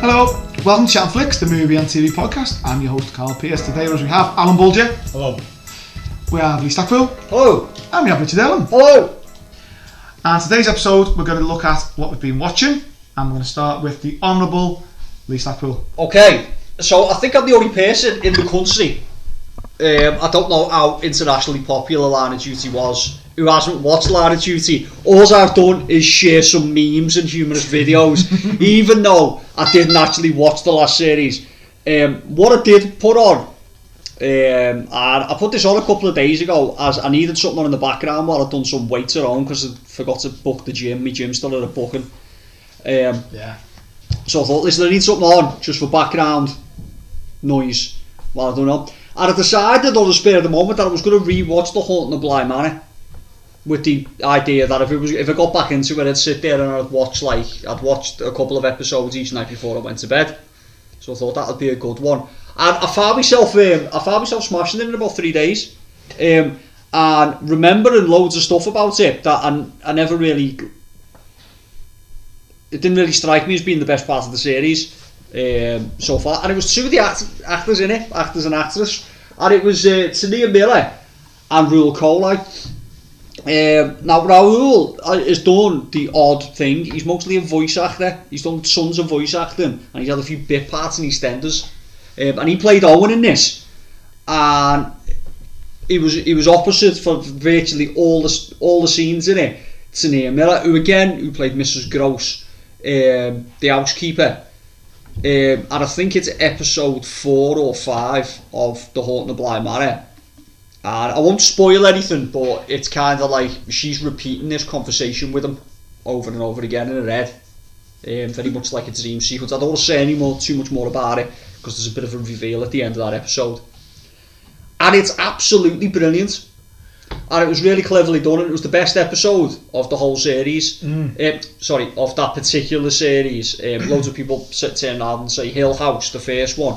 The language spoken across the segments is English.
Hello, welcome to Chan Flicks, the movie and TV podcast. I'm your host, Carl Pierce. Today as we have Alan Bulger. Hello. We have Lee Stackpool. Hello. And we have Richard Allen. Hello. And today's episode, we're going to look at what we've been watching. I'm going to start with the Honourable Lee Stackpool. Okay, so I think I'm the only person in the country, I don't know how internationally popular Line of Duty was, who hasn't watched Line of Duty. All I've done is share some memes and humorous videos, even though I didn't actually watch the last series. What I did put on, and I put this on a couple of days ago, as I needed something on in the background while I'd done some weights around because I forgot to book the gym. My gym's still out of booking. So I thought, listen, I need something on just for background noise while I don't know. And I decided on the spare of the moment that I was going to re-watch The Haunting of Bly Manor, with the idea that if I got back into it, I'd sit there and I'd watched a couple of episodes each night before I went to bed. So I thought that would be a good one. And I found myself smashing it in about 3 days, and remembering loads of stuff about it that I never really. It didn't really strike me as being the best part of the series so far, and it was two of the actors in it, actors and actress, and it was Tania Miller and Rahul Kohli. Now Rahul has done the odd thing. He's mostly a voice actor. He's done tons of voice acting, and he's had a few bit parts in EastEnders, and he played Owen in this, and he was opposite for virtually all the scenes in it. Tania Miller, who played Mrs. Gross, the housekeeper, and I think it's episode 4 or 5 of The Haunting of Bly Manor. And I won't spoil anything, but it's kind of like she's repeating this conversation with him over and over again in her head, very much like a dream sequence. I don't want to say too much more about it because there's a bit of a reveal at the end of that episode, and it's absolutely brilliant, and it was really cleverly done, and it was the best episode of the whole series. Of that particular series. Loads of people turn around and say Hill House, the first one,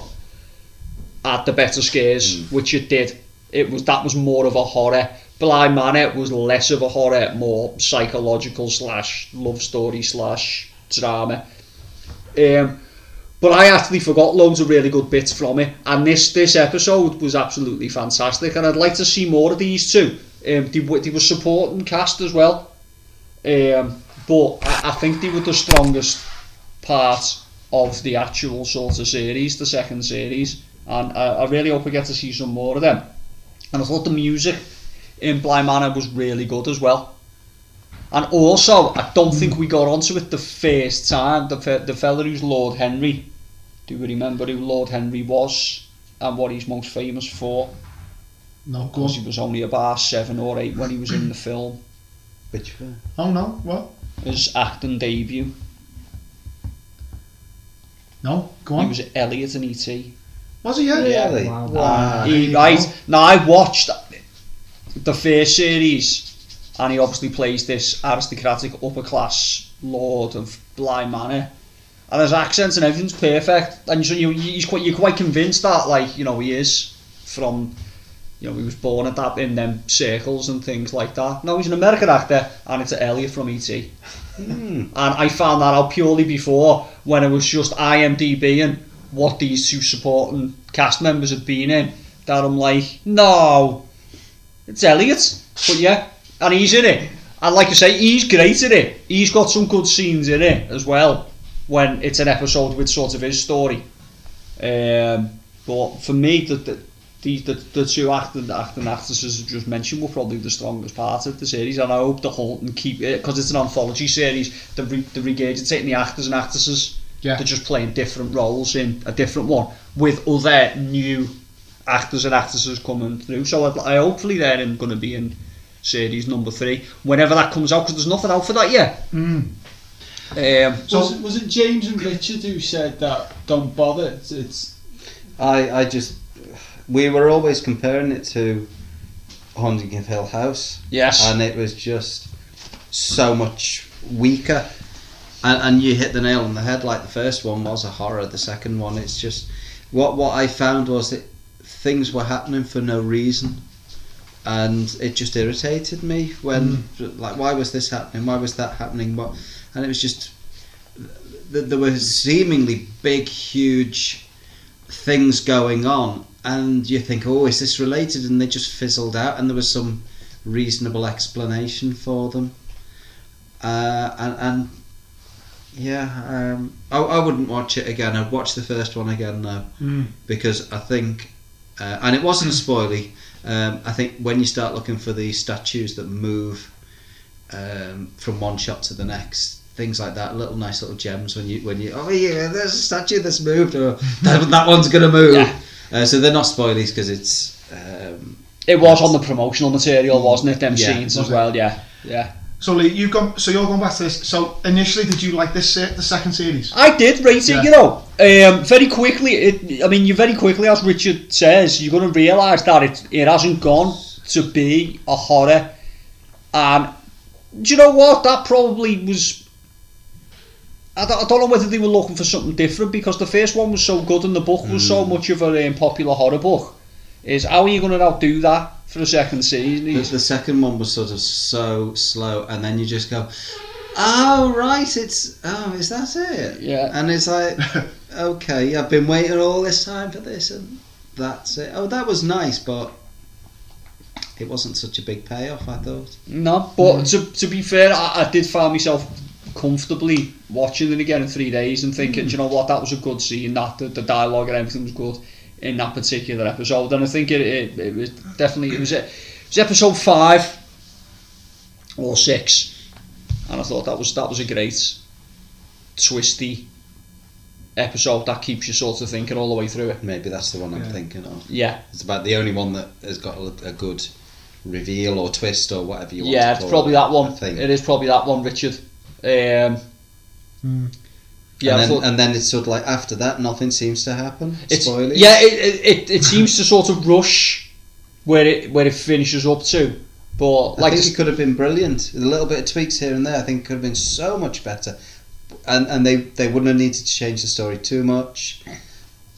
had the better scares, which it did. That was more of a horror. Bly Manor was less of a horror, more psychological / love story / drama. But I actually forgot loads of really good bits from it, and this episode was absolutely fantastic. And I'd like to see more of these two. They were supporting cast as well, but I think they were the strongest part of the actual sort of series, the second series. And I really hope we get to see some more of them. And I thought the music in Bly Manor was really good as well. And also, I don't think we got onto it the first time. The fella who's Lord Henry. Do we remember who Lord Henry was and what he's most famous for? No, of course. He was only about 7 or 8 when he was in the film. Which film? Oh no, what? His acting debut. No, go on. He was Elliot in E.T. Was he? Yeah. Wow. Now I watched the first series, and he obviously plays this aristocratic upper class lord of Bly Manor, and his accents and everything's perfect, and so you're quite convinced that, like, you know, he is from, you know, he was born at that in them circles and things like that. No, he's an American actor, and it's Elliot from E.T. And I found that out purely before, when it was just IMDb and what these two supporting cast members had been in, that I'm like, no, it's Elliot. But yeah, and he's in it, and like I say, he's great in it. He's got some good scenes in it as well, when it's an episode with sort of his story. But for me, the two acting actresses I just mentioned were probably the strongest part of the series, and I hope the Haunting keep it, because it's an anthology series. They're regurgitating the actors and actresses. Yeah. They're just playing different roles in a different one with other new actors and actresses coming through. So I hopefully they're going to be in series number 3 whenever that comes out, because there's nothing out for that yet. Was it James and Richard who said that don't bother? We were always comparing it to Haunting of Hill House. Yes, and it was just so much weaker. And you hit the nail on the head. Like, the first one was a horror. The second one, it's just what I found was that things were happening for no reason, and it just irritated me. When, like, why was this happening? Why was that happening? What? And it was just that there were seemingly big, huge things going on, and you think, oh, is this related? And they just fizzled out, and there was some reasonable explanation for them. I wouldn't watch it again. I'd watch the first one again now, because I think, and it wasn't spoily, I think when you start looking for the statues that move from one shot to the next, things like that, nice little gems, when you oh yeah, there's a statue that's moved, or that one's going to move. Yeah. So they're not spoilies, because it's... it was on the promotional material, wasn't it? Them scenes as well, yeah. So Lee, you're going back to this. So initially, did you like this the second series? I did, right? Yeah. You know, very quickly. As Richard says, you're going to realise that it hasn't gone to be a horror. And do you know what? That probably was. I don't know whether they were looking for something different, because the first one was so good and the book was so much of a popular horror book. Is how are you going to outdo that for a second season? The second one was sort of so slow, and then you just go, oh right, is that it? Yeah. And it's like, okay, I've been waiting all this time for this, and that's it. Oh, that was nice, but it wasn't such a big payoff, I thought. No, but to be fair, I did find myself comfortably watching it again in 3 days and thinking, you know what, that was a good scene, that the dialogue and everything was good in that particular episode. And I think it was definitely, it was episode 5 or 6, and I thought that was a great twisty episode that keeps you sort of thinking all the way through it. Maybe that's the one I'm thinking of. Yeah, it's about the only one that has got a good reveal or twist or whatever you want to call it. Yeah, it's probably that one. It is probably that one, Richard. Yeah, and then it's sort of like after that, nothing seems to happen. Spoilers. Yeah, it seems to sort of rush where it finishes up to. But I think it could have been brilliant. A little bit of tweaks here and there, I think it could have been so much better. And they wouldn't have needed to change the story too much.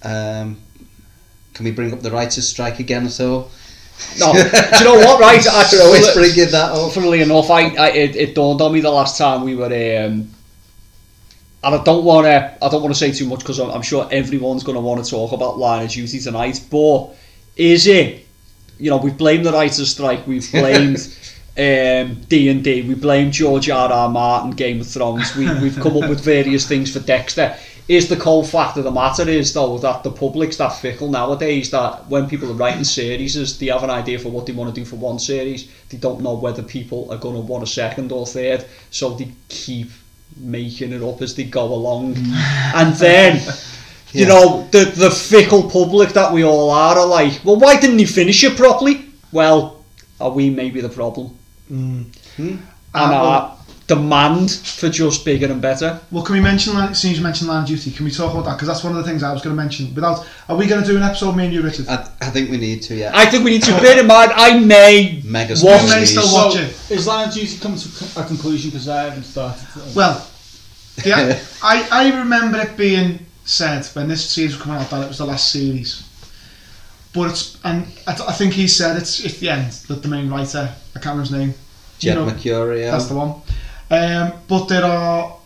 Can we bring up the writer's strike again at all? No, do you know what? Right, funnily enough, it dawned on me the last time we were, and I don't want to say too much, because I'm sure everyone's going to want to talk about Line of Duty tonight. But is it? You know, we've blamed the writers' strike, we've blamed D&D, we blamed George R.R. Martin, Game of Thrones. We've come up with various things for Dexter. Is the cold fact of the matter is, though, that the public's that fickle nowadays, that when people are writing series, they have an idea for what they want to do for one series. They don't know whether people are going to want a second or third, so they keep making it up as they go along. And then, you know, the fickle public that we all are like, well, why didn't he finish it properly? Well, are we maybe the problem? And our demand for just bigger and better. Well, can we mention, since you mentioned Line of Duty, can we talk about that? Because that's one of the things I was going to mention. Are we going to do an episode, me and you, Richard? I think we need to, yeah. I think we need to. Bear in mind, I may still watch it. Is Line of Duty come to a conclusion? Because I haven't started it. Well, yeah, I remember it being said when this series was coming out that it was the last series. But I think he said it's the end, that the main writer, I can't remember his name. Jed Mercurio. That's the one. But there are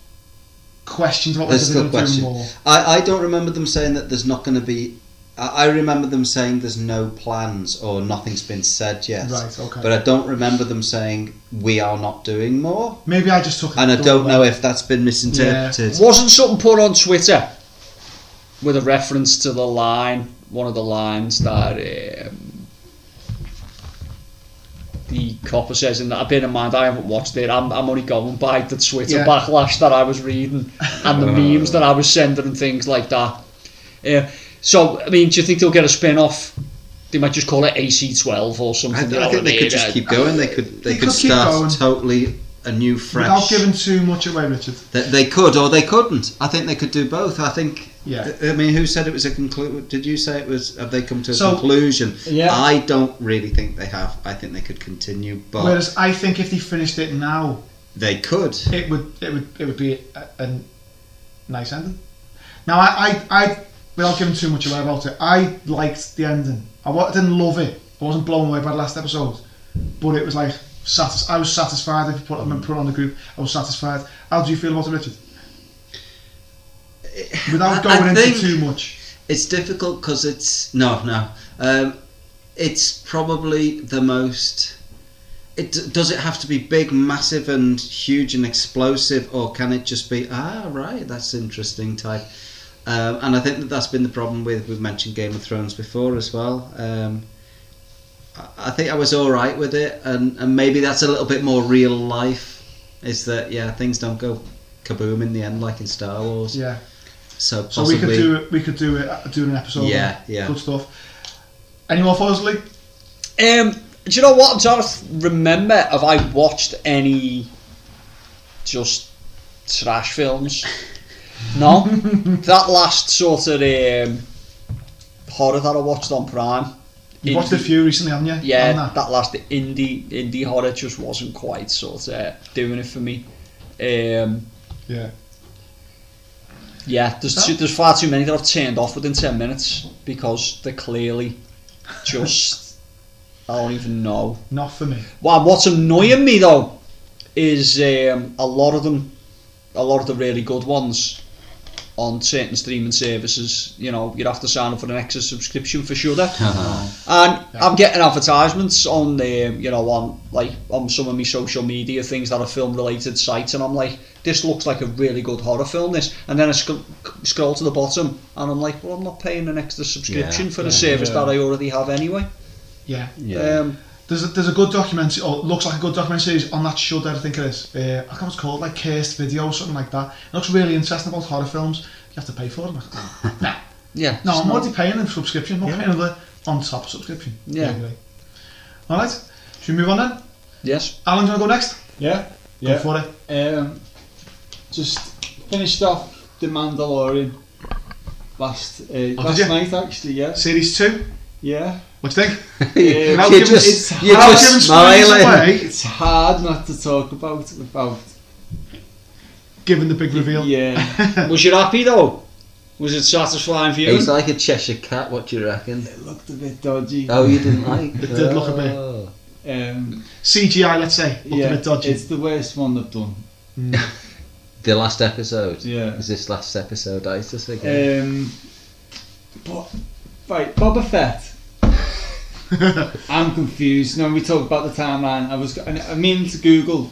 questions about whether they're going to do more. I don't remember them saying that there's not going to be... I remember them saying there's no plans or nothing's been said yet. Right, okay. But I don't remember them saying we are not doing more. Maybe I just took it. And I don't know if that's been misinterpreted. Yeah. Wasn't something put on Twitter with a reference to the line, one of the lines that... the copper says in that. Bear in mind, I haven't watched it. I'm only going by the Twitter backlash that I was reading and the memes that I was sending and things like that. So, I mean, do you think they'll get a spin-off? They might just call it AC-12 or something. I think they could just keep going. They could start totally a new fresh... Without giving too much away, Richard. They could, or they couldn't. I think they could do both. I think... Yeah. I mean, who said it was a conclusion? Did you say it was? Have they come to a conclusion? Yeah. I don't really think they have. I think they could continue. But whereas I think if they finished it now, they could. It would be a nice ending. Now, I without giving too much away about it, I liked the ending. I didn't love it. I wasn't blown away by the last episode, but it was like I was satisfied. If you put it on the group, I was satisfied. How do you feel about it, Richard? without going into too much. It's difficult because it's it's probably the most. Does it have to be big, massive, and huge and explosive, or can it just be right? That's interesting type. And I think that's been the problem with. We've mentioned Game of Thrones before as well. I think I was all right with it, and maybe that's a little bit more real life. Is that things don't go kaboom in the end like in Star Wars. Yeah. So possibly, so we could do an episode. Yeah. Good stuff. Any more thoughts, Lee? Do you know what? I'm trying to remember, have I watched any just trash films? No? That last sort of horror that I watched on Prime. You watched a few recently, haven't you? Yeah, that last indie horror just wasn't quite sort of doing it for me. Yeah, there's far too many that I've turned off within 10 minutes because they're clearly just... I don't even know. Not for me. Well, what's annoying me though is a lot of the really good ones on certain streaming services. You know, you'd have to sign up for an extra subscription for Shudder. I'm getting advertisements on on some of my social media things that are film related sites, and I'm like, this looks like a really good horror film. This, and then I scroll to the bottom, and I'm like, well, I'm not paying an extra subscription for a service that I already have anyway. Yeah. There's a good documentary, or looks like a good documentary series on that Shudder, I think it is. I can't remember what it's called, like Cursed Video or something like that. It looks really interesting about horror films. You have to pay for them. Nah. Yeah. No, I'm already paying a subscription. I'm not paying another on-top subscription. Yeah. Anyway. All right. Should we move on then? Yes. Alan, do you want to go next? Yeah. Go for it. Just finished off The Mandalorian last night, actually, yeah. Series 2? Yeah. What do you think? You're just smiling. It's hard not to talk about given the big reveal. Yeah. Was you happy though? Was it satisfying for you? It was like a Cheshire cat. What do you reckon? It looked a bit dodgy. Oh, you didn't like it? It did look a bit CGI. Let's say looked a bit dodgy. It's the worst one they've done. The last episode. Yeah. Is this last episode? I just think. But right, Boba Fett. I'm confused. Now we talk about the timeline. I mean to Google,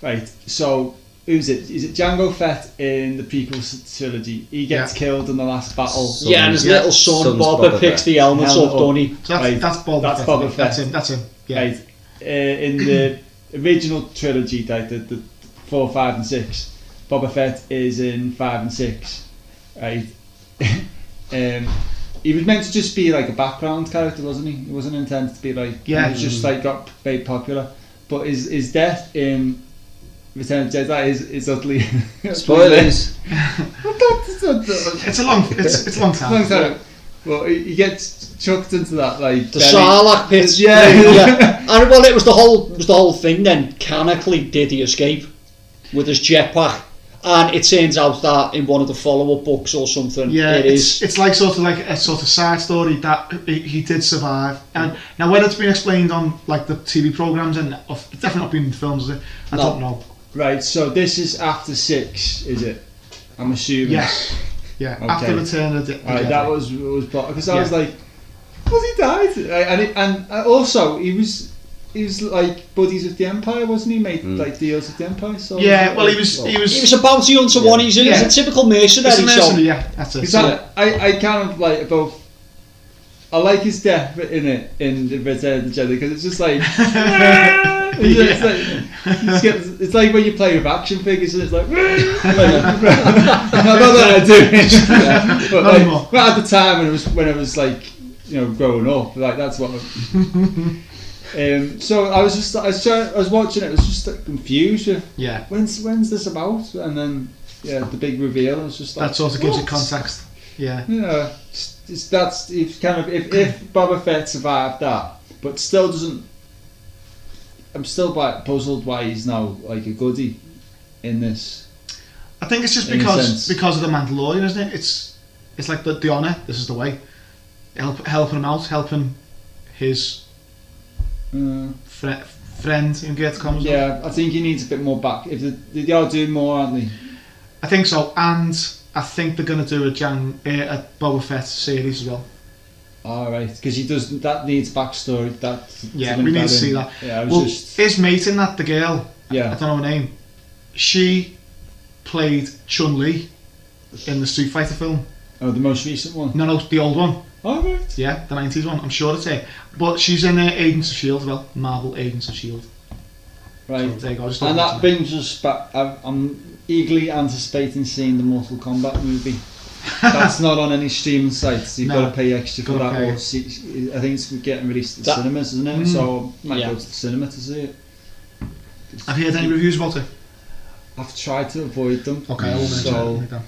right? So who's it? Is it Jango Fett in the prequel trilogy? He gets killed in the last battle. And his little son Boba picks the helmet up, don't he? So that's Boba. That's Boba Fett. That's him. Yeah. Right. In the original trilogy, like the 4, 5, and 6, Boba Fett is in 5 and 6. Right. He was meant to just be like a background character, wasn't he? He wasn't intended to be like... Yeah. He was just like got very popular. But his death in Return of the Jedi is utterly... Spoilers! It's a long time. Well, he gets chucked into that like... The Sarlacc pit. Yeah. And well, it was the whole thing then. Canonically, did he escape with his jetpack? And it turns out that in one of the follow-up books or something, it is. It's like a sort of side story that he did survive. And now whether it's been explained on like the TV programs and it's definitely not been in films, is it? I don't know. Right. So this is after 6, is it? I'm assuming. Yes. Yeah. Okay. After Return of the Jedi. Right, that was because I was like, he died, and also he was. He was like buddies with the Empire, wasn't he? Made like deals with the Empire. So he was a bounty hunter. Yeah. He's a typical mercenary. That's it. I kind of like both. I like his death in the Return of the Jedi because it's just like it's like when you play with action figures and it's like not that I do it, but like, at the time when it was like growing up, like that's what. So I was watching it. I was just confused. When's this about? And then the big reveal. I was just like, that sort of gives it context. Yeah. If Boba Fett survived that, but still doesn't. I'm still quite puzzled why he's now like a goodie in this. I think it's just because of the Mandalorian, isn't it? It's like the honor. This is the way. Helping him out, helping his. Friend in Great Comes up. I think he needs a bit more back. If they are doing more, aren't they? I think so. And I think they're going to do a Boba Fett series as well. All right, because he does that needs backstory. Yeah, we need to see that. Yeah, his mate in that, the girl. Yeah, I don't know her name. She played Chun-Li in the Street Fighter film. Oh, the most recent one. No, the old one. All right. Yeah, the 90s one. I'm sure it's her. But she's in Agents of S.H.I.E.L.D. as well. Marvel Agents of S.H.I.E.L.D. Right. So there you go. And that brings us back. I'm eagerly anticipating seeing the Mortal Kombat movie. That's not on any streaming sites. You've got to pay extra for that. Or see, I think it's getting released at the cinemas, isn't it? So I might go to the cinema to see it. Have you heard any reviews about it? I've tried to avoid them. Okay, I won't avoid them.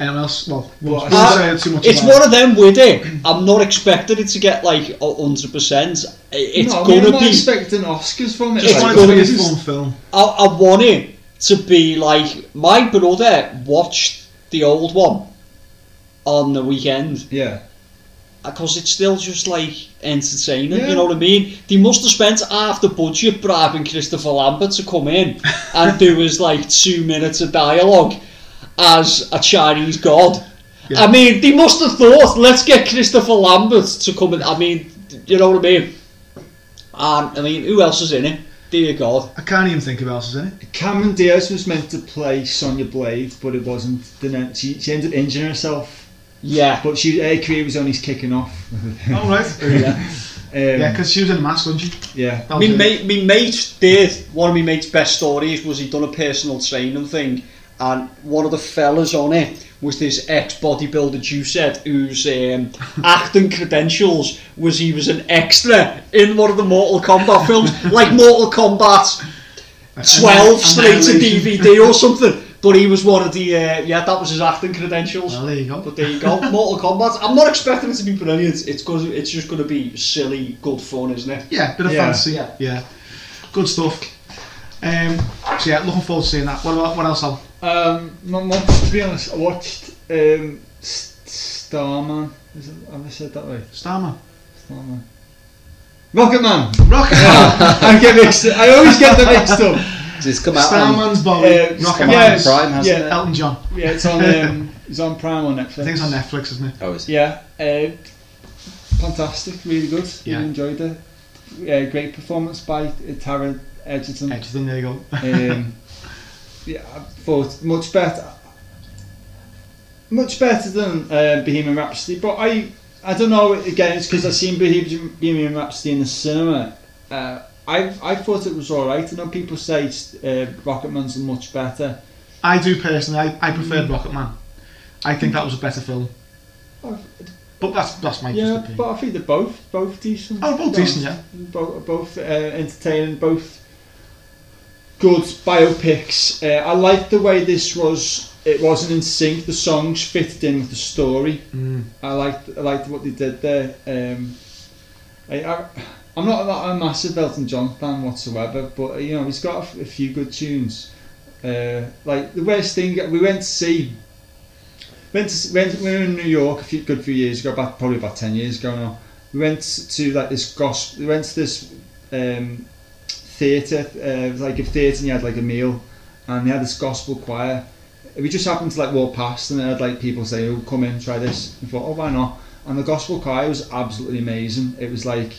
Anyone else? Well, too much it's one of them with it. I'm not expecting it to get like 100%. It's gonna be. I'm expecting Oscars from it. It's like gonna be a fun film. I want it to be like my brother watched the old one on the weekend. Yeah. Because it's still just like entertaining, you know what I mean? They must have spent half the budget bribing Christopher Lambert to come in and do his like 2 minutes of dialogue as a Chinese god. Yeah. I mean, they must have thought, let's get Christopher Lambert to come in. I mean, you know what I mean? And I mean, who else is in it? Dear God. I can't even think of else, is it? Cameron Diaz was meant to play Sonya Blade, but it wasn't. She ended up injuring herself. Yeah. But her career was only kicking off. Oh, right. Yeah, because she was in Mass, wasn't she? Yeah. Me mate did. One of my mate's best stories was he'd done a personal training thing, and one of the fellas on it was this ex-bodybuilder Juiced whose acting credentials was he was an extra in one of the Mortal Kombat films, like Mortal Kombat 12 straight to DVD or something, but he was one of the that was his acting credentials. Well, there you go. But there you go, Mortal Kombat. I'm not expecting it to be brilliant. It's just going to be silly good fun, isn't it? Yeah, bit of fancy. Yeah, good stuff. So yeah, looking forward to seeing that. What else, Al? To be honest, I watched Starman. Have I said that right? Starman. Rocketman. I always get them mixed up. It's come out. Starman's Bobby. Rocketman. Yeah, Prime hasn't it? Elton John. Yeah, it's on. It's on Prime or Netflix. I think it's on Netflix, isn't it? Oh, is it? Yeah. Fantastic. Really good. Yeah. Really enjoyed it. Yeah, great performance by Taron Egerton. There you go. Yeah, I thought much better than Bohemian Rhapsody. But I don't know. Again, it's because I've seen Bohemian Rhapsody in the cinema. I thought it was all right. I know people say Rocketman's much better. I do personally. I preferred Rocketman. I think that was a better film. But that's my opinion. But I think they're both decent. Oh, both decent, yeah. Both entertaining. Both. Good biopics. I liked the way this was. It wasn't in sync. The songs fitted in with the story. I liked what they did there. I'm not a massive Elton John fan whatsoever, but you know he's got a few good tunes. Like the worst thing we went to see. We were in New York a good few years ago, probably about 10 years ago now. We went to like this gospel. We went to this. Theatre, it was like a theatre and you had like a meal and they had this gospel choir. We just happened to like walk past and they had like people say, oh come in, try this, and I thought, oh why not? And the gospel choir was absolutely amazing. It was like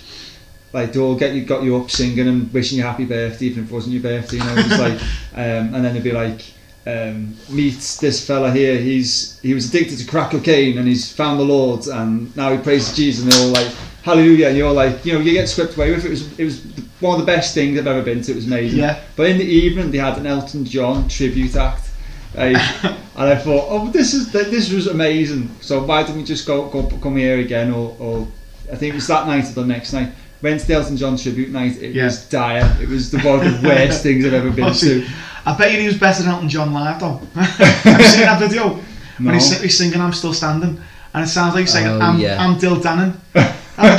they'll got you up singing and wishing you happy birthday even if it wasn't your birthday, you know, it was like and then they'd be like meet this fella here, he was addicted to crack cocaine and he's found the Lord and now he praises Jesus, and they're all like hallelujah, and you're like, you know, you get swept away with it. It was one of the best things I've ever been to. It was amazing. Yeah. But in the evening they had an Elton John tribute act, and I thought, oh, this was amazing. So why don't we just come here again? Or I think it was that night or the next night. Went to the Elton John tribute night. It was dire. It was one of the worst things I've ever been to. I bet you he was better than Elton John live though. Have you seen that video when he's singing "I'm Still Standing" and it sounds like he's saying "I'm Dil Dannin."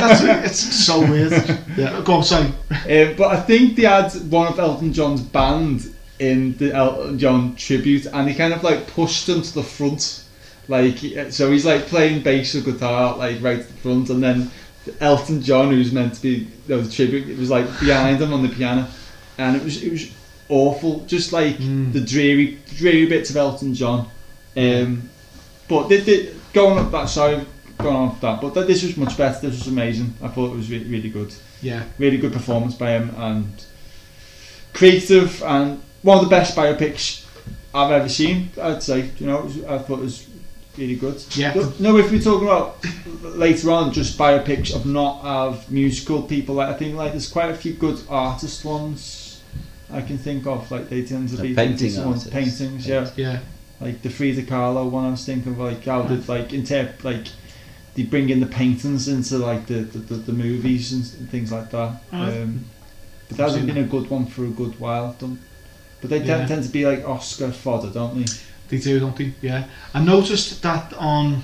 It's so weird. Yeah, go on, sorry. But I think they had one of Elton John's band in the Elton John tribute, and he kind of like pushed them to the front, like so he's like playing bass or guitar like right to the front, and then Elton John, who's meant to be the tribute, it was like behind him on the piano, and it was awful. Just like the dreary bits of Elton John. But going up that, sorry, going on for that, but this was much better. This was amazing. I thought it was really good. Yeah, really good performance by him, and creative, and one of the best biopics I've ever seen, I'd say. You know, I thought it was really good. Yeah. But, no, if we're talking about later on, just biopics of not of musical people, like, I think like there's quite a few good artist ones I can think of. Like they tend to be paintings. Yeah. Like the Frida Kahlo one, I was thinking of, like how did they bring in the paintings into like the movies and things like that. But that hasn't been a good one for a good while. But they tend to be like Oscar fodder, don't they? They do, don't they? Yeah. I noticed that on,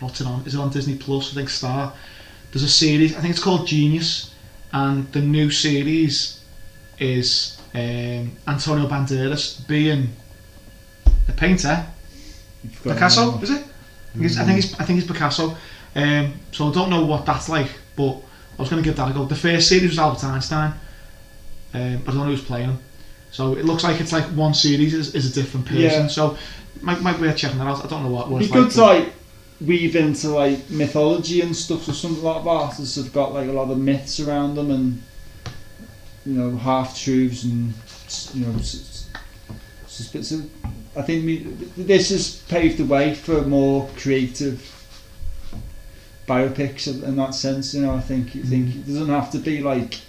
what's it on? Is it on Disney Plus? I think Star. There's a series, I think it's called Genius, and the new series is Antonio Banderas being a painter. Picasso, is it? I think it's Picasso. So I don't know what that's like, but I was going to give that a go. The first series was Albert Einstein, but I don't know who's playing him. So it looks like it's like one series is a different person. Yeah. So might be worth checking that out. I don't know what it's like. You could like weave into like mythology and stuff. So some, a lot of artists have got like a lot of myths around them, and you know, half truths, and you know, so I think this has paved the way for more creative biopics in that sense. You know, I think it doesn't have to be like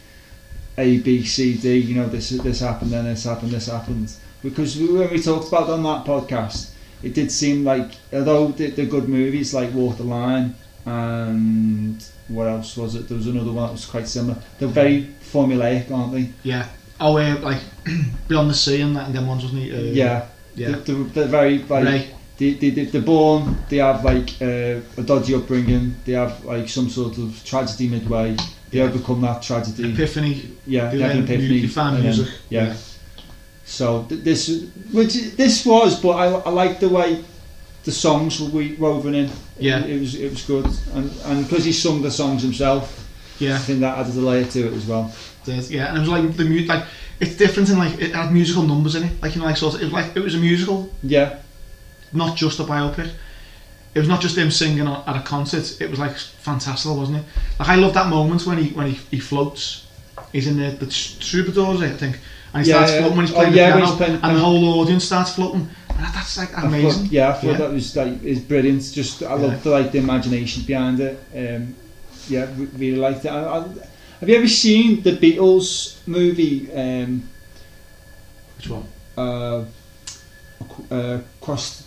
A, B, C, D, you know, this happened, then this happened. Because when we talked about it on that podcast, it did seem like, although the good movies like Walk the Line and what else was it? There was another one that was quite similar. They're very formulaic, aren't they? Yeah. Oh, like Beyond the Sea and that, and them ones, wasn't it? Yeah. They're very like they're born. They have like a dodgy upbringing. They have like some sort of tragedy midway. They overcome that tragedy. Epiphany. Yeah, they have an epiphany. They found music. Yeah. So this was, but I liked the way the songs were woven in. Yeah. It was good, and because he sung the songs himself. Yeah. I think that added a layer to it as well. Yeah, and it was like the music. Like it's different in like it had musical numbers in it. Like you know, like sort of it was a musical. Yeah. Not just a biopic. It was not just him singing at a concert. It was like fantastical, wasn't it? Like I love that moment when he floats. He's in the Troubadours, I think, and he starts floating when he's playing the piano, and the whole audience starts floating. And that's like amazing. I thought that was like is brilliant. Just I love the imagination behind it. Really liked it. Have you ever seen the Beatles movie? Which one? Across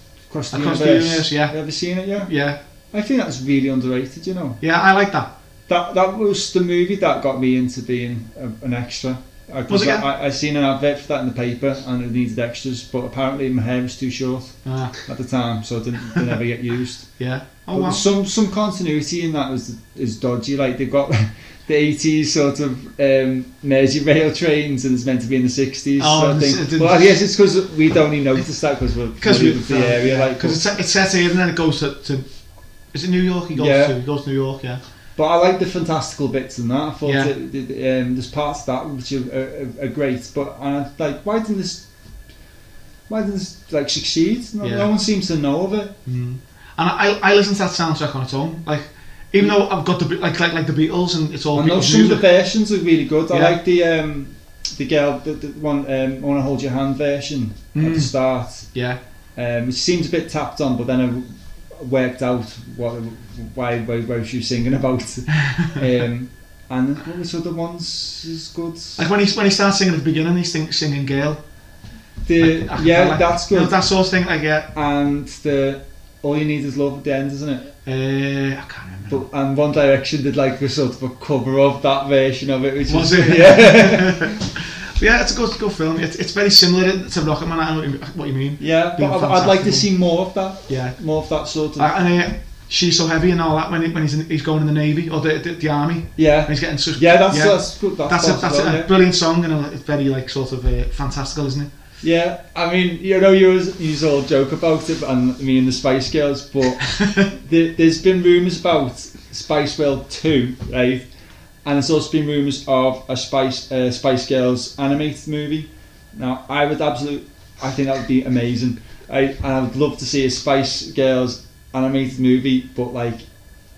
the Universe. Yeah. Have you ever seen it? Yeah. Yeah. I think that's really underrated, you know. Yeah, I like that. That was the movie that got me into being an extra. Was it? I seen an advert for that in the paper, and it needed extras, but apparently my hair was too short at the time, so it didn't ever get used. Yeah. Oh wow. Some continuity in that is dodgy. Like they've got the 80s sort of Merseyrail trains, and it's meant to be in the 60s. Oh, I guess it's because we'd only noticed that because we're in the area. Because it's set here, and then it goes to is it New York? He goes to New York. Yeah. But I like the fantastical bits in that. I thought there's parts of that which are great. But like, why didn't this like succeed? No one seems to know of it. Mm. And I listen to that soundtrack on its own. Like even though I've got the like the Beatles, and it's all. I know some of the versions are really good. I like the girl the one I Want to Hold Your Hand version at the start. Yeah. It seems a bit tapped on, but then I worked out why she was singing about, and what was other ones is good. Like when he starts singing at the beginning, he's singing Girl. That's good. You know, that sort of thing, and the All You Need Is Love at the end, isn't it? I can't remember. But, and One Direction did like a sort of a cover of that version of it, which was it? Yeah. Yeah, it's a good film. It's very similar to Rocketman. I know what you mean. Yeah, but I'd like to see more of that. Yeah, more of that sort of. And She's So Heavy and all that. When he's going in the Navy or the army. Yeah, and he's getting such. Yeah, that's good. That's a brilliant song, and it's very like sort of fantastical, isn't it? Yeah, I mean, you know, you all joke about it, and me and the Spice Girls, but there's been rumours about Spice World 2, right? And there's also been rumours of a Spice Girls animated movie. Now, I think that would be amazing. I'd love to see a Spice Girls animated movie, but like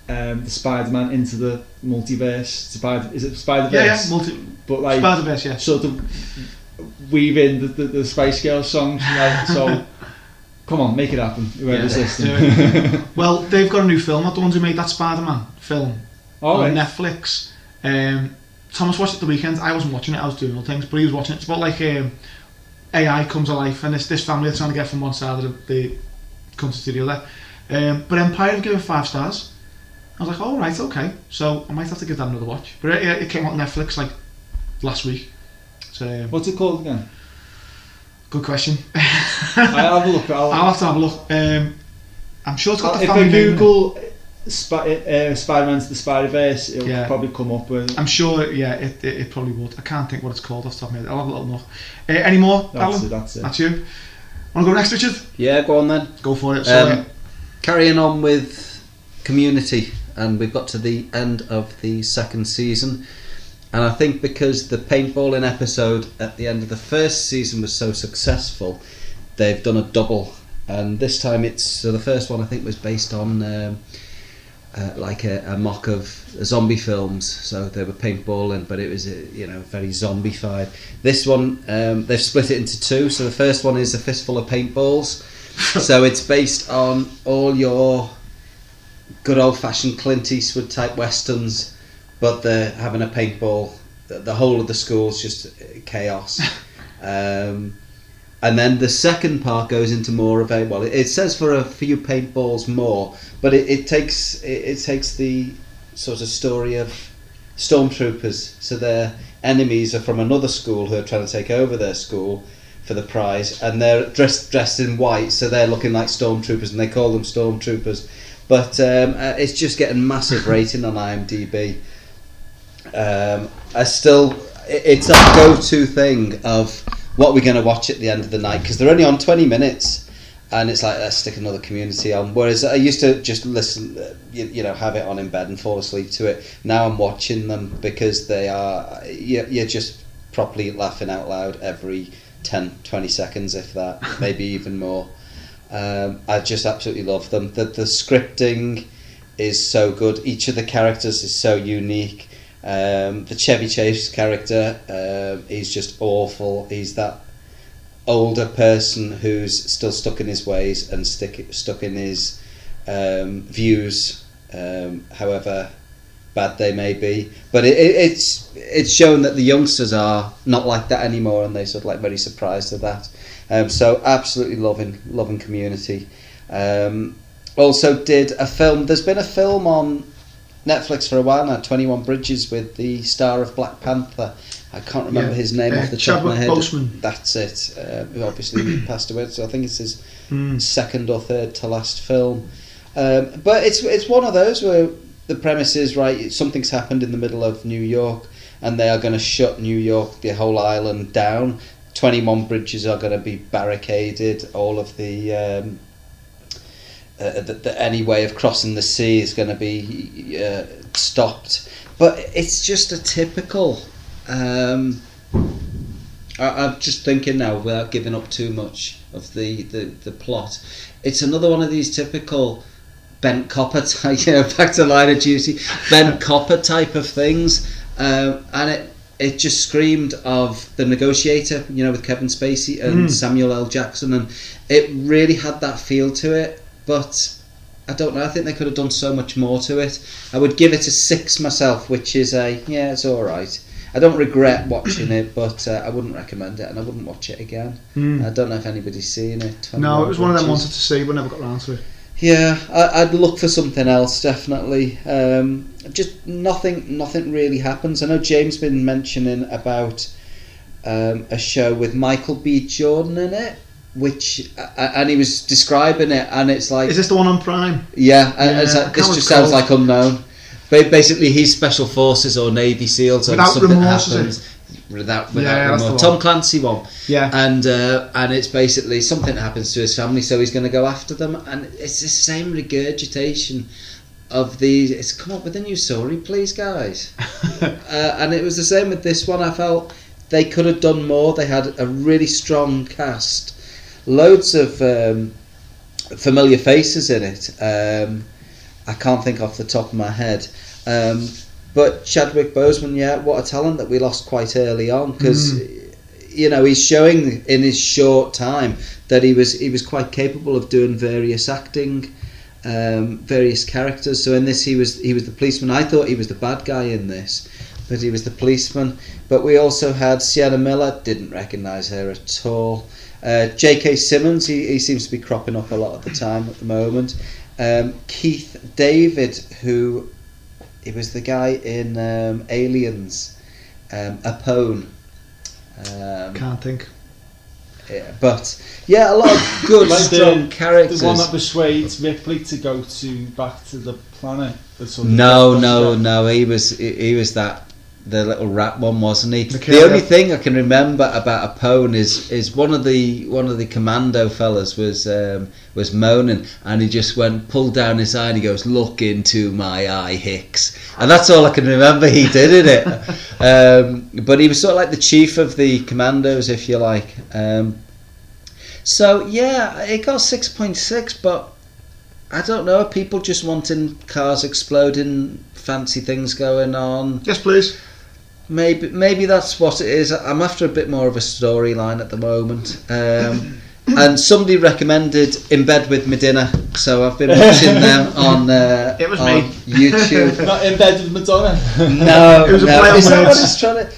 the Spider-Man Into the Multiverse. Is it Spider-Verse? Yeah, but like Spider-Verse, yeah. Sort of weave in the Spice Girls songs, like, so. Come on, make it happen. Whoever's listening. Well, they've got a new film. Not the ones who made that Spider-Man film on Netflix. Thomas watched it the weekend. I wasn't watching it. I was doing other things, but he was watching it. It's about like AI comes to life, and this family are trying to get from one side of the country to the other. But Empire have given 5 stars. I was like, all right, okay. So I might have to give that another watch. But it came out on Netflix like last week. So what's it called again? Good question. I'll have a look. I'll have to have a look. I'm sure it's got the family. If I Google Spider-Man to the Spider-Verse, it'll probably come up with... I'm sure, yeah, it probably would. I can't think what it's called off the top of my head. I'll have a little look. Any more, Alan? That's it. That's you. Want to go next, Richard? Yeah, go on then. Go for it. Carrying on with Community, and we've got to the end of the second season. And I think because the paintballing episode at the end of the first season was so successful, they've done a double. And this time it's... So the first one, I think, was based on like a mock of zombie films. So they were paintballing, but it was, very zombified. This one, they've split it into two. So the first one is A Fistful of Paintballs. So it's based on all your good old-fashioned Clint Eastwood-type westerns, but they're having a paintball. The whole of the school's just chaos. And then the second part goes into more of a... Well, it says for a few paintballs more, but it takes the sort of story of stormtroopers. So their enemies are from another school who are trying to take over their school for the prize, and they're dressed in white, so they're looking like stormtroopers, and they call them stormtroopers. But it's just getting massive rating on IMDb. It's that go-to thing of what we're going to watch at the end of the night, because they're only on 20 minutes, and it's like, let's stick another Community on. Whereas I used to just listen, have it on in bed and fall asleep to it. Now I'm watching them because they are, you're just properly laughing out loud every 10, 20 seconds, if that, maybe even more. I just absolutely love them. The scripting is so good. Each of the characters is so unique. The Chevy Chase character, he's just awful. He's that older person who's still stuck in his ways and stuck in his views, however bad they may be. But it's shown that the youngsters are not like that anymore, and they're sort of like very surprised at that. So absolutely loving Community. Also did a film. There's been a film on Netflix for a while now, 21 Bridges, with the star of Black Panther. I can't remember his name off the top of my head. Boseman. That's it. Who obviously passed away. So I think it's his second or third to last film. But it's one of those where the premise is right. Something's happened in the middle of New York, and they are going to shut New York, the whole island, down. 21 bridges are going to be barricaded. All of any way of crossing the sea is going to be stopped. But it's just a typical... I'm just thinking now, without giving up too much of the plot. It's another one of these typical bent copper type, back to Line of Duty, bent copper type of things. And it just screamed of The Negotiator, with Kevin Spacey and Samuel L. Jackson, and it really had that feel to it. But I don't know, I think they could have done so much more to it. I would give it a 6 myself, which is it's all right. I don't regret watching it, but I wouldn't recommend it, and I wouldn't watch it again. I don't know if anybody's seen it. No, it was one of them I wanted to see, but never got around to it. Yeah, I'd look for something else, definitely. Just nothing really happens. I know James been mentioning about a show with Michael B. Jordan in it, which and he was describing it, and it's like... Is this the one on Prime? Yeah, and it's like, this just sounds like unknown. But basically, he's Special Forces or Navy SEALs, and something happens. Without remorse. Tom Clancy one. Yeah. And it's basically something happens to his family, so he's going to go after them. And it's the same regurgitation of these. It's come up with a new story, please, guys. And it was the same with this one. I felt they could have done more. They had a really strong cast. Loads of familiar faces in it. I can't think off the top of my head. But Chadwick Boseman, yeah, what a talent that we lost quite early on, because you know, he's showing in his short time that he was quite capable of doing various acting, various characters. So in this, he was the policeman. I thought he was the bad guy in this, but he was the policeman. But we also had Sienna Miller. Didn't recognise her at all. J.K. Simmons. He seems to be cropping up a lot at the time at the moment. Keith David, who he was the guy in Aliens, Apone. Can't think. Yeah, but yeah, a lot of good strong characters. The one that persuades Ripley to go to back to the planet. No. He was that the little rat one, wasn't he? The only thing I can remember about Apone is one of the commando fellas was moaning, and he just pulled down his eye and he goes, "Look into my eye, Hicks," and that's all I can remember he did in it. But he was sort of like the chief of the commandos, if you like. So yeah, it got 6.6, but I don't know. Are people just wanting cars exploding, fancy things going on? Yes, please. Maybe that's what it is. I'm after a bit more of a storyline at the moment. And somebody recommended In Bed with Madonna, so I've been watching them on YouTube. Not In Bed with Madonna. No, it was a play on words. Is that what it's trying to?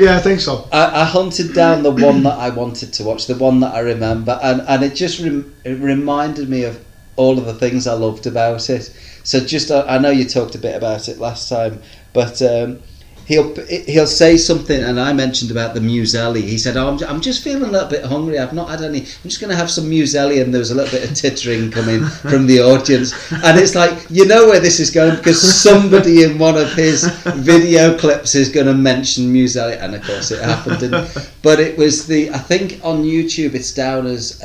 Well, I think so. I hunted down the one that I wanted to watch, the one that I remember, and it just reminded me of all of the things I loved about it. So just, I know you talked a bit about it last time, but he'll say something, and I mentioned about the muesli. He said, "Oh, I'm just feeling a little bit hungry. I've not had any. I'm just going to have some muesli." And there was a little bit of tittering coming from the audience, and it's like, you know where this is going, because somebody in one of his video clips is going to mention muesli, and of course it happened. But it was I think on YouTube it's down as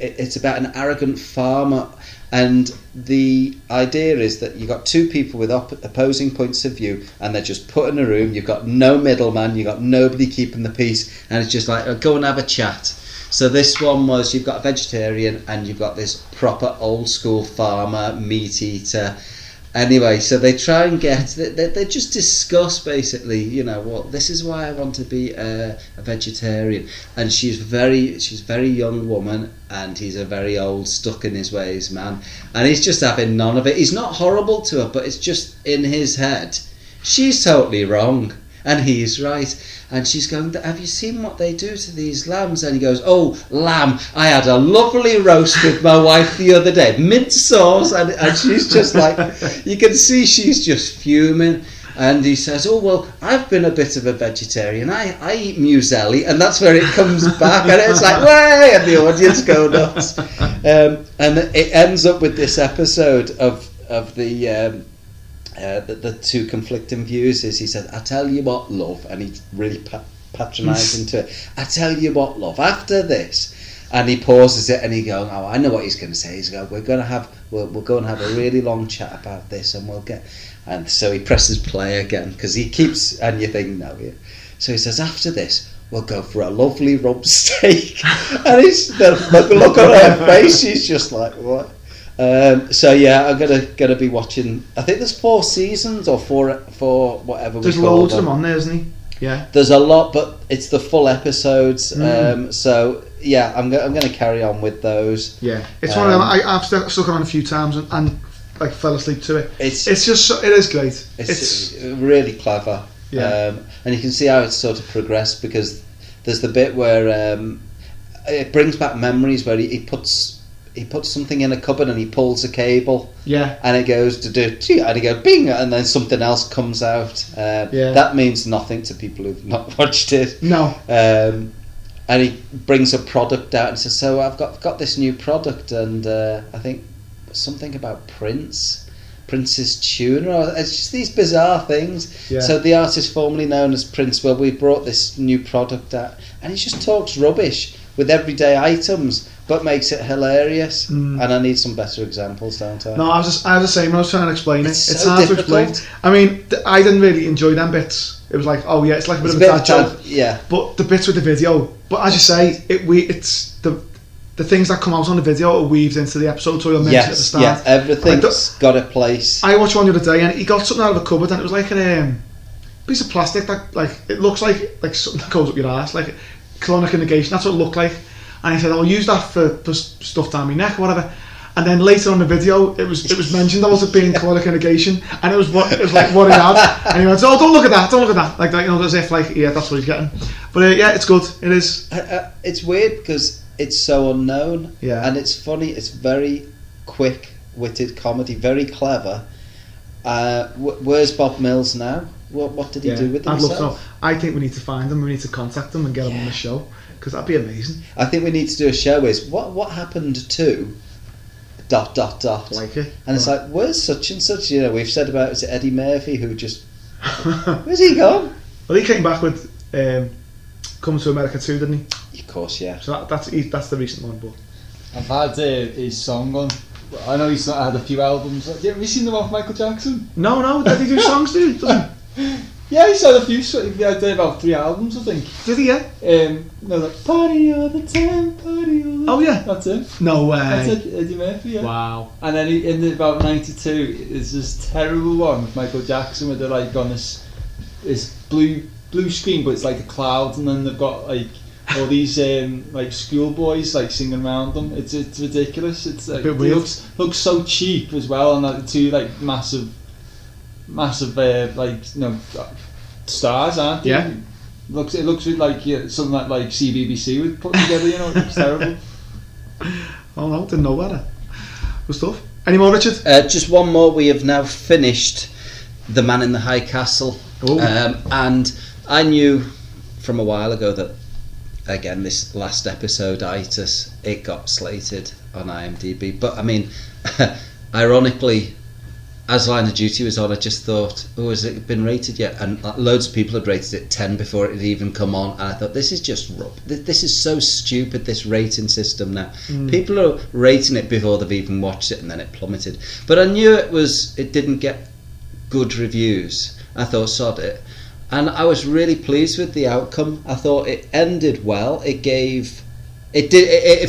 it's about an arrogant farmer. And the idea is that you've got two people with opposing points of view, and they're just put in a room. You've got no middleman, you've got nobody keeping the peace, and it's just like, oh, go and have a chat. So this one was, you've got a vegetarian and you've got this proper old school farmer, meat eater. Anyway, so they try and get, they just discuss basically, you know, well, this is why I want to be a vegetarian. And she's a very young woman, and he's a very old, stuck in his ways man. And he's just having none of it. He's not horrible to her, but it's just in his head. She's totally wrong, and he's right. And she's going, "Have you seen what they do to these lambs?" And he goes, "Oh, lamb, I had a lovely roast with my wife the other day, mint sauce." And she's just like, you can see she's just fuming. And he says, "Oh, well, I've been a bit of a vegetarian. I eat muesli," and that's where it comes back. And it's like, way, and the audience go nuts. And it ends up with this episode of the... the two conflicting views is, he said, "I tell you what, love," and he's really patronising to it. "I tell you what, love, after this," and he pauses it, and he goes, "Oh, I know what he's going to say. He's going, we'll go and have a really long chat about this, and we'll get." And so he presses play again, because he keeps, and you think, no, yeah. So he says, "After this, we'll go for a lovely rump steak," and it's the look on her face. She's just like, what? So yeah, I'm gonna be watching. I think there's 4 seasons or four whatever. There's loads of them on there, isn't he? Yeah. There's a lot, but it's the full episodes. So yeah, I'm gonna carry on with those. Yeah, it's one of them. I've stuck on a few times and like fell asleep to it. It's just it is great. It's really clever. Yeah. And you can see how it's sort of progressed, because there's the bit where it brings back memories where he puts something in a cupboard and he pulls a cable. Yeah. And it goes and he goes bing, and then something else comes out. Yeah. That means nothing to people who've not watched it. No. And he brings a product out and says, "So I've got this new product," and I think something about Prince's tuna. It's just these bizarre things. Yeah. So the artist formerly known as Prince, well, we brought this new product out, and he just talks rubbish with everyday items, but makes it hilarious. And I need some better examples, don't I? No, I was the same when I was trying to explain it. It's so hard to explain. I mean, I didn't really enjoy them bits. It was like, oh yeah, it's like a bit of a dad joke. Yeah. But the bits with the video, But as you say, it's the things that come out on the video are weaved into the episode, so you'll mention it at the start. Yes, everything's got a place. I watched one the other day, and he got something out of a cupboard, and it was like a piece of plastic that, like, it looks like something that goes up your ass, like colonic negation. That's what it looked like. And he said, "I'll use that for stuff down my neck or whatever." And then later on the video, it was mentioned that was it being colonic negation, and it was like what he had. And he went, "Oh, don't look at that," like that, you know, as if like, yeah, that's what he's getting. But yeah, it's good. It is. It's weird because it's so unknown. Yeah. And it's funny. It's very quick-witted comedy, very clever. Where's Bob Mills now? What did he do with himself? I think we need to find him. We need to contact him and get him on the show, because that'd be amazing. I think we need to do a show. Is what happened to? ... Like it. And it's like, where's such and such? You know, we've said about, is it Eddie Murphy who just... Where's he gone? Well, he came back with Coming to America 2, didn't he? Of course, yeah. So that's the recent one, but... I've had his song on. I know he's had a few albums. Have you seen them off Michael Jackson? No, did he do songs, dude? Yeah, he's had a few, he had about 3 albums, I think. Did he, yeah? No, like, Party all the time, party all the time. Oh, yeah. That's it. No way. That's it, Eddie Murphy, yeah. Wow. And then in about 92, there's this terrible one with Michael Jackson where they're, like, on this blue screen, but it's like a cloud, and then they've got, like, all these, like, schoolboys, like, singing around them. It's ridiculous. It's, like, a bit weird. Looks so cheap as well, and, like, 2, like, massive like, you know, stars, aren't they? Yeah. It looks like something that like CBBC would put together, you know. It's terrible. Oh no, didn't know that. Good stuff. Any more, Richard? Just one more. We have now finished The Man in the High Castle. And I knew from a while ago that, again, this last episode, itis, it got slated on IMDb. But I mean, ironically, as Line of Duty was on, I just thought, oh, has it been rated yet? And loads of people had rated it 10 before it had even come on. And I thought, this is just rub. This is so stupid, this rating system now. Mm. People are rating it before they've even watched it, and then it plummeted. But I knew it didn't get good reviews. I thought, sod it. And I was really pleased with the outcome. I thought it ended well. It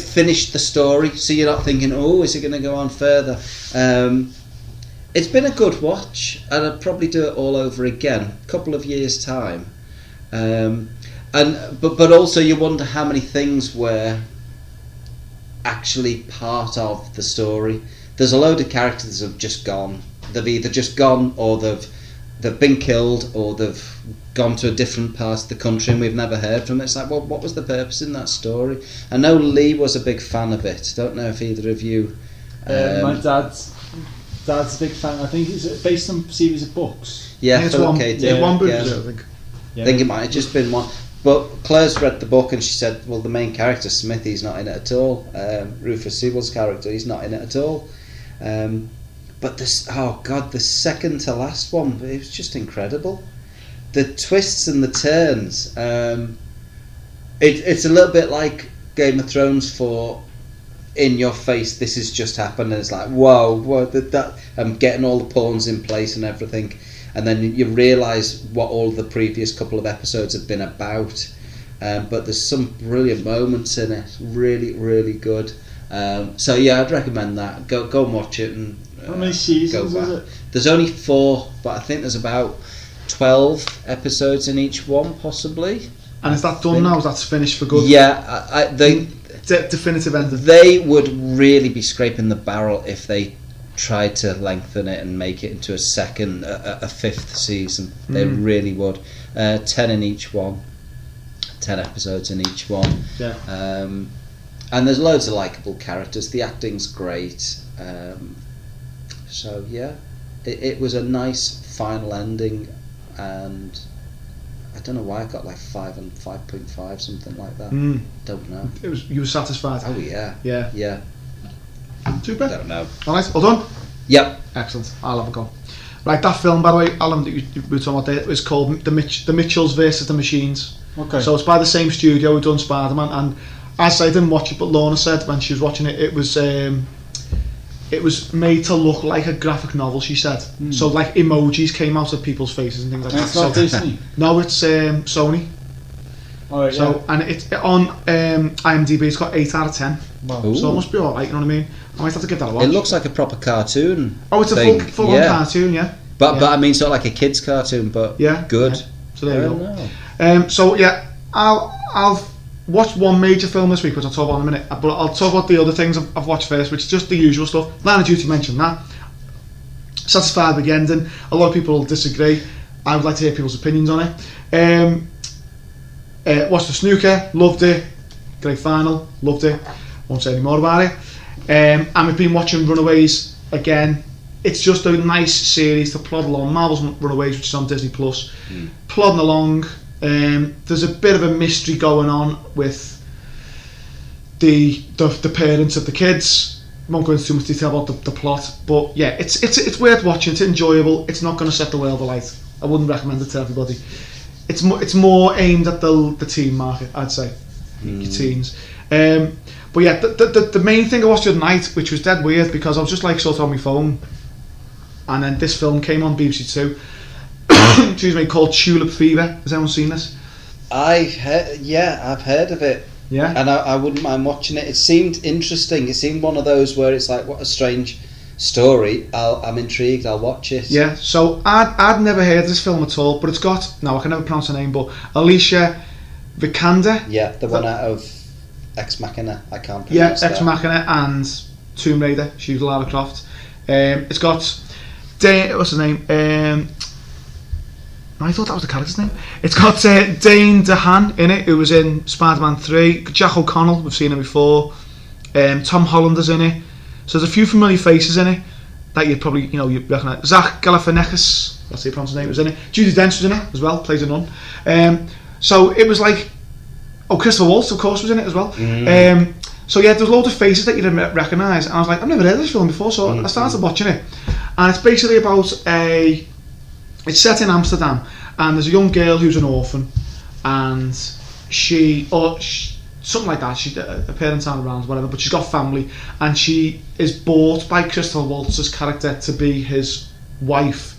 finished the story. So you're not thinking, oh, is it going to go on further? It's been a good watch, and I'd probably do it all over again, a couple of years' time. But also you wonder how many things were actually part of the story. There's a load of characters that have just gone. They've either just gone, or they've been killed, or they've gone to a different part of the country and we've never heard from it. It's like, well, what was the purpose in that story? I know Lee was a big fan of it. Don't know if either of you... my dad's a big fan. I think it's based on a series of books. Yeah, it's one book. Yeah. I think. Yeah. I think it might have just been one. But Claire's read the book and she said, well, the main character, Smithy's not in it at all. Rufus Sewell's character, he's not in it at all. But this, oh God, the second to last one, it was just incredible. The twists and the turns. It's a little bit like Game of Thrones for... in your face, this has just happened, and it's like, whoa, what did that? I'm getting all the pawns in place and everything, and then you realise what all the previous couple of episodes have been about. But there's some brilliant moments in it, really, really good. So yeah, I'd recommend that. Go and watch it. And how many seasons is it? There's only 4, but I think there's about 12 episodes in each one, possibly. And is that done now? Is that finished for good? Yeah, definitive ending. They would really be scraping the barrel if they tried to lengthen it and make it into a 5th season. They really would. 10 in each one, 10 episodes in each one. Yeah. And there's loads of likeable characters. The acting's great. So yeah, it was a nice final ending, and I don't know why I got like 5 and 5.5, something like that. Don't know. You were satisfied? Oh yeah. Yeah. Yeah. Super. Don't know. All right, all done? Yep. Excellent. I'll have a go. Right, that film, by the way, Alan, that you were talking about there, is called The Mitchells vs. The Machines. Okay. So it's by the same studio who done Spider-Man, and as I didn't watch it, but Lorna said when she was watching it, it was made to look like a graphic novel, she said. So like emojis came out of people's faces and things like that. It's not Disney. No, it's Sony. Oh, yeah. So, and it's on IMDb, it's got 8 out of 10. Wow. So it must be alright, you know what I mean? I might have to give that a watch. It looks like a proper cartoon. Oh, it's a full-on cartoon, yeah. But I mean, sort of like a kid's cartoon, but good. Yeah. So there you go. So yeah, I'll watch one major film this week, which I'll talk about in a minute. But I'll talk about the other things I've watched first, which is just the usual stuff. Line of Duty mentioned that. Satisfied with the ending. A lot of people disagree. I would like to hear people's opinions on it. Watched the snooker, loved it. Great final, loved it. Won't say any more about it. And we've been watching Runaways again. It's just a nice series to plod along. Marvel's Runaways, which is on Disney Plus, plodding along. There's a bit of a mystery going on with the parents of the kids. I won't go into too much detail about the plot, but yeah, it's worth watching. It's enjoyable. It's not going to set the world alight. I wouldn't recommend it to everybody. It's more aimed at the teen market, I'd say, your teens. But yeah, the main thing I watched the other night, which was dead weird because I was just like sort of on my phone, and then this film came on BBC Two. Excuse me, called Tulip Fever. Has anyone seen this? I've heard of it. Yeah, and I wouldn't mind watching it. It seemed interesting. It seemed one of those where it's like, what a strange story. I'm intrigued. I'll watch it. Yeah. So I'd never heard of this film at all, but it's got I can never pronounce her name, but Alicia Vikander. Yeah, the one out of Ex Machina. I can't pronounce that. Ex Machina and Tomb Raider. She's Lara Croft. It's got what's her name? I thought that was the character's name. It's got Dane DeHaan in it, who was in Spider-Man 3. Jack O'Connell, we've seen him before. Tom Hollander's in it. So there's a few familiar faces in it that you'd probably, you recognise. Zach Galifianakis, that's the pronounce his name, was in it. Judi Dench was in it as well, plays a nun. So it was like, Christopher Waltz, of course, was in it as well. So yeah, there's loads of faces that you'd recognise. And I was like, I've never heard of this film before, so I started watching it. And it's basically about it's set in Amsterdam, and there's a young girl who's an orphan, and she something like that. Her parents aren't around, whatever, but she's got family, and she is bought by Christopher Waltz's character to be his wife,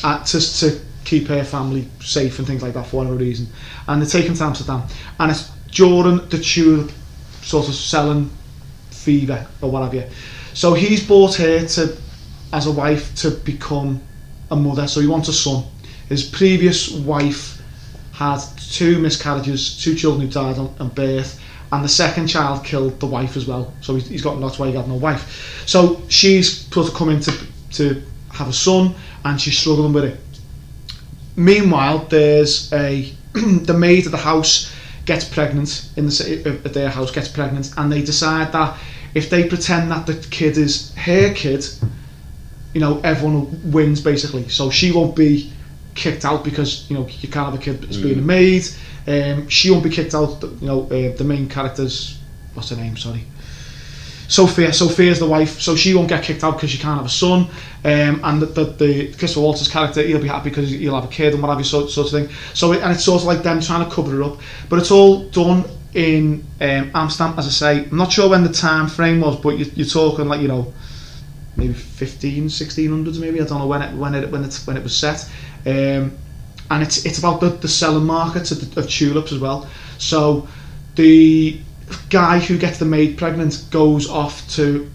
to keep her family safe and things like that for whatever reason. And they're taken to Amsterdam, and it's during the tulip sort of selling fever or whatever. So he's bought her as a wife to become a mother, so he wants a son. His previous wife had 2 miscarriages, 2 children who died on birth, and the second child killed the wife as well. So that's why he had no wife. So she's come in to have a son, and she's struggling with it. Meanwhile, there's the maid of the house gets pregnant in the city of their house, and they decide that if they pretend that the kid is her kid, everyone wins basically. So she won't be kicked out because you can't have a kid that's being a maid. She won't be kicked out. The main character's what's her name? Sorry, Sophia. Sophia's the wife, so she won't get kicked out because she can't have a son. And the Christopher Waltz's character, he'll be happy because he'll have a kid and whatever sort of thing. So it's sort of like them trying to cover it up, but it's all done in Amsterdam, as I say. I'm not sure when the time frame was, but you're talking like maybe 1600s, maybe. I don't know when it was set, and it's about the selling markets of tulips as well. So the guy who gets the maid pregnant goes off to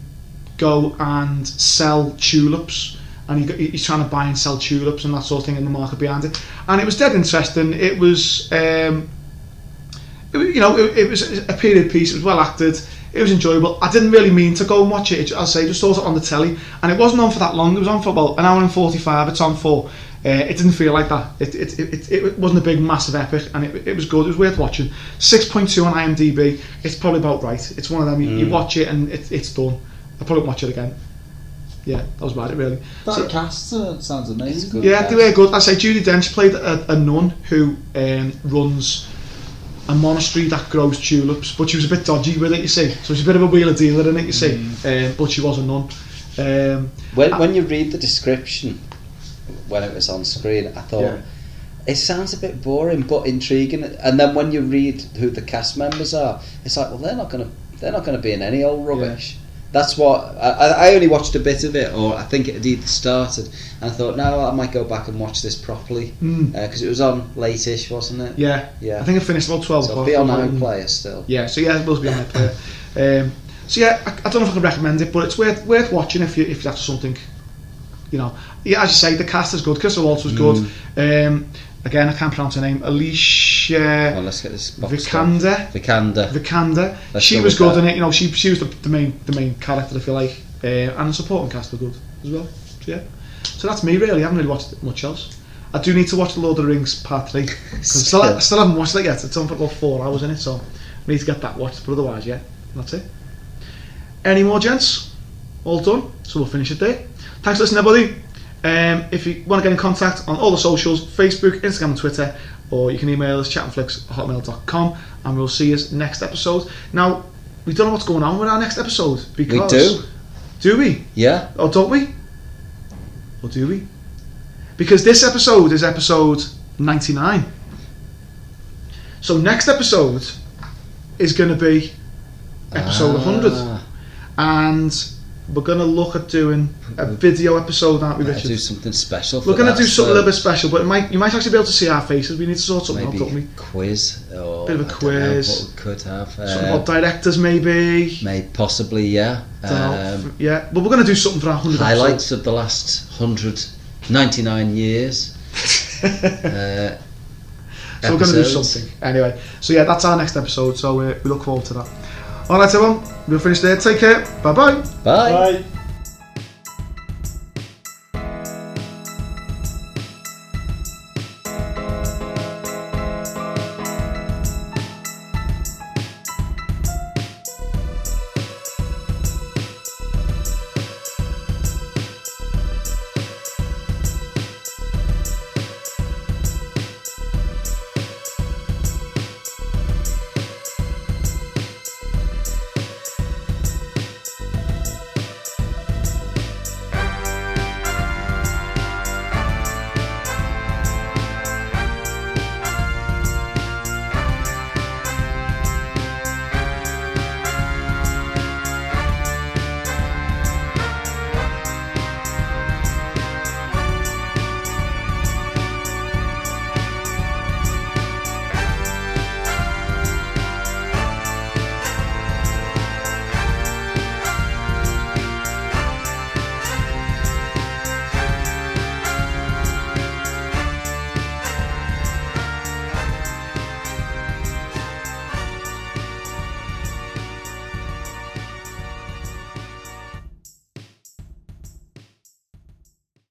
go and sell tulips, and he's trying to buy and sell tulips and that sort of thing in the market behind it. And it was dead interesting. It was it was a period piece. It was well acted. It was enjoyable. I didn't really mean to go and watch it. As I say, just saw it on the telly, and it wasn't on for that long. It was on for about an hour and 45. It's on for. It didn't feel like that. It wasn't a big massive epic, and it was good. It was worth watching. 6.2 on IMDb. It's probably about right. It's one of them. You watch it and it's done. I probably won't watch it again. Yeah, that was about it really. That cast sounds amazing. Good they were good. As I say, Judi Dench played a nun who runs a monastery that grows tulips, but she was a bit dodgy with it, you see. So she's a bit of a wheeler dealer in it, you see. But she was a nun. When you read the description, when it was on screen, I thought it sounds a bit boring but intriguing. And then when you read who the cast members are, it's like, well, they're not going to be in any old rubbish. That's what I only watched a bit of it, or I think it had either started, and I thought, no, I might go back and watch this properly because it was on late-ish, wasn't it? Yeah, yeah. I think I finished about 12 o'clock. So it'll be on iPlayer still. Yeah, so yeah, it will be on iPlayer. So yeah, I don't know if I can recommend it, but it's worth watching if that's something, you know. Yeah, as you say, the cast is good. Crystal Waltz was good. Again, I can't pronounce her name. Alicia. Well, let's get this Vikander. Vikander. She was good in it. You know, she was the main character, if you like, and the supporting cast were good as well. So, yeah. So that's me really. I haven't really watched much else. I do need to watch The Lord of the Rings Part 3 because I still haven't watched it yet. It's only about 4 hours in it, so I need to get that watched. But otherwise, yeah, that's it. Any more, gents? All done. So we'll finish it there. Thanks for listening, everybody. If you want to get in contact on all the socials, Facebook, Instagram and Twitter, or you can email us chatandflix@hotmail.com, and we'll see you next episode. Now, we don't know what's going on with our next episode because do we? Yeah. Or don't we? Or do we? Because this episode is episode 99. So next episode is going to be episode 100, and we're going to look at doing a video episode, aren't we, Richard? Do something special for We're going to do something a little bit special, but you might actually be able to see our faces. We need to sort something out, don't we? Maybe a quiz. Or bit of a quiz. What we could have. Something about directors, maybe. Possibly, yeah. Yeah, but we're going to do something for our 100 highlights episode of the last 199 years. So we're going to do something. Anyway, so yeah, that's our next episode, so we look forward to that. Alright everyone, we'll finish there. Take care. Bye-bye. Bye. Bye.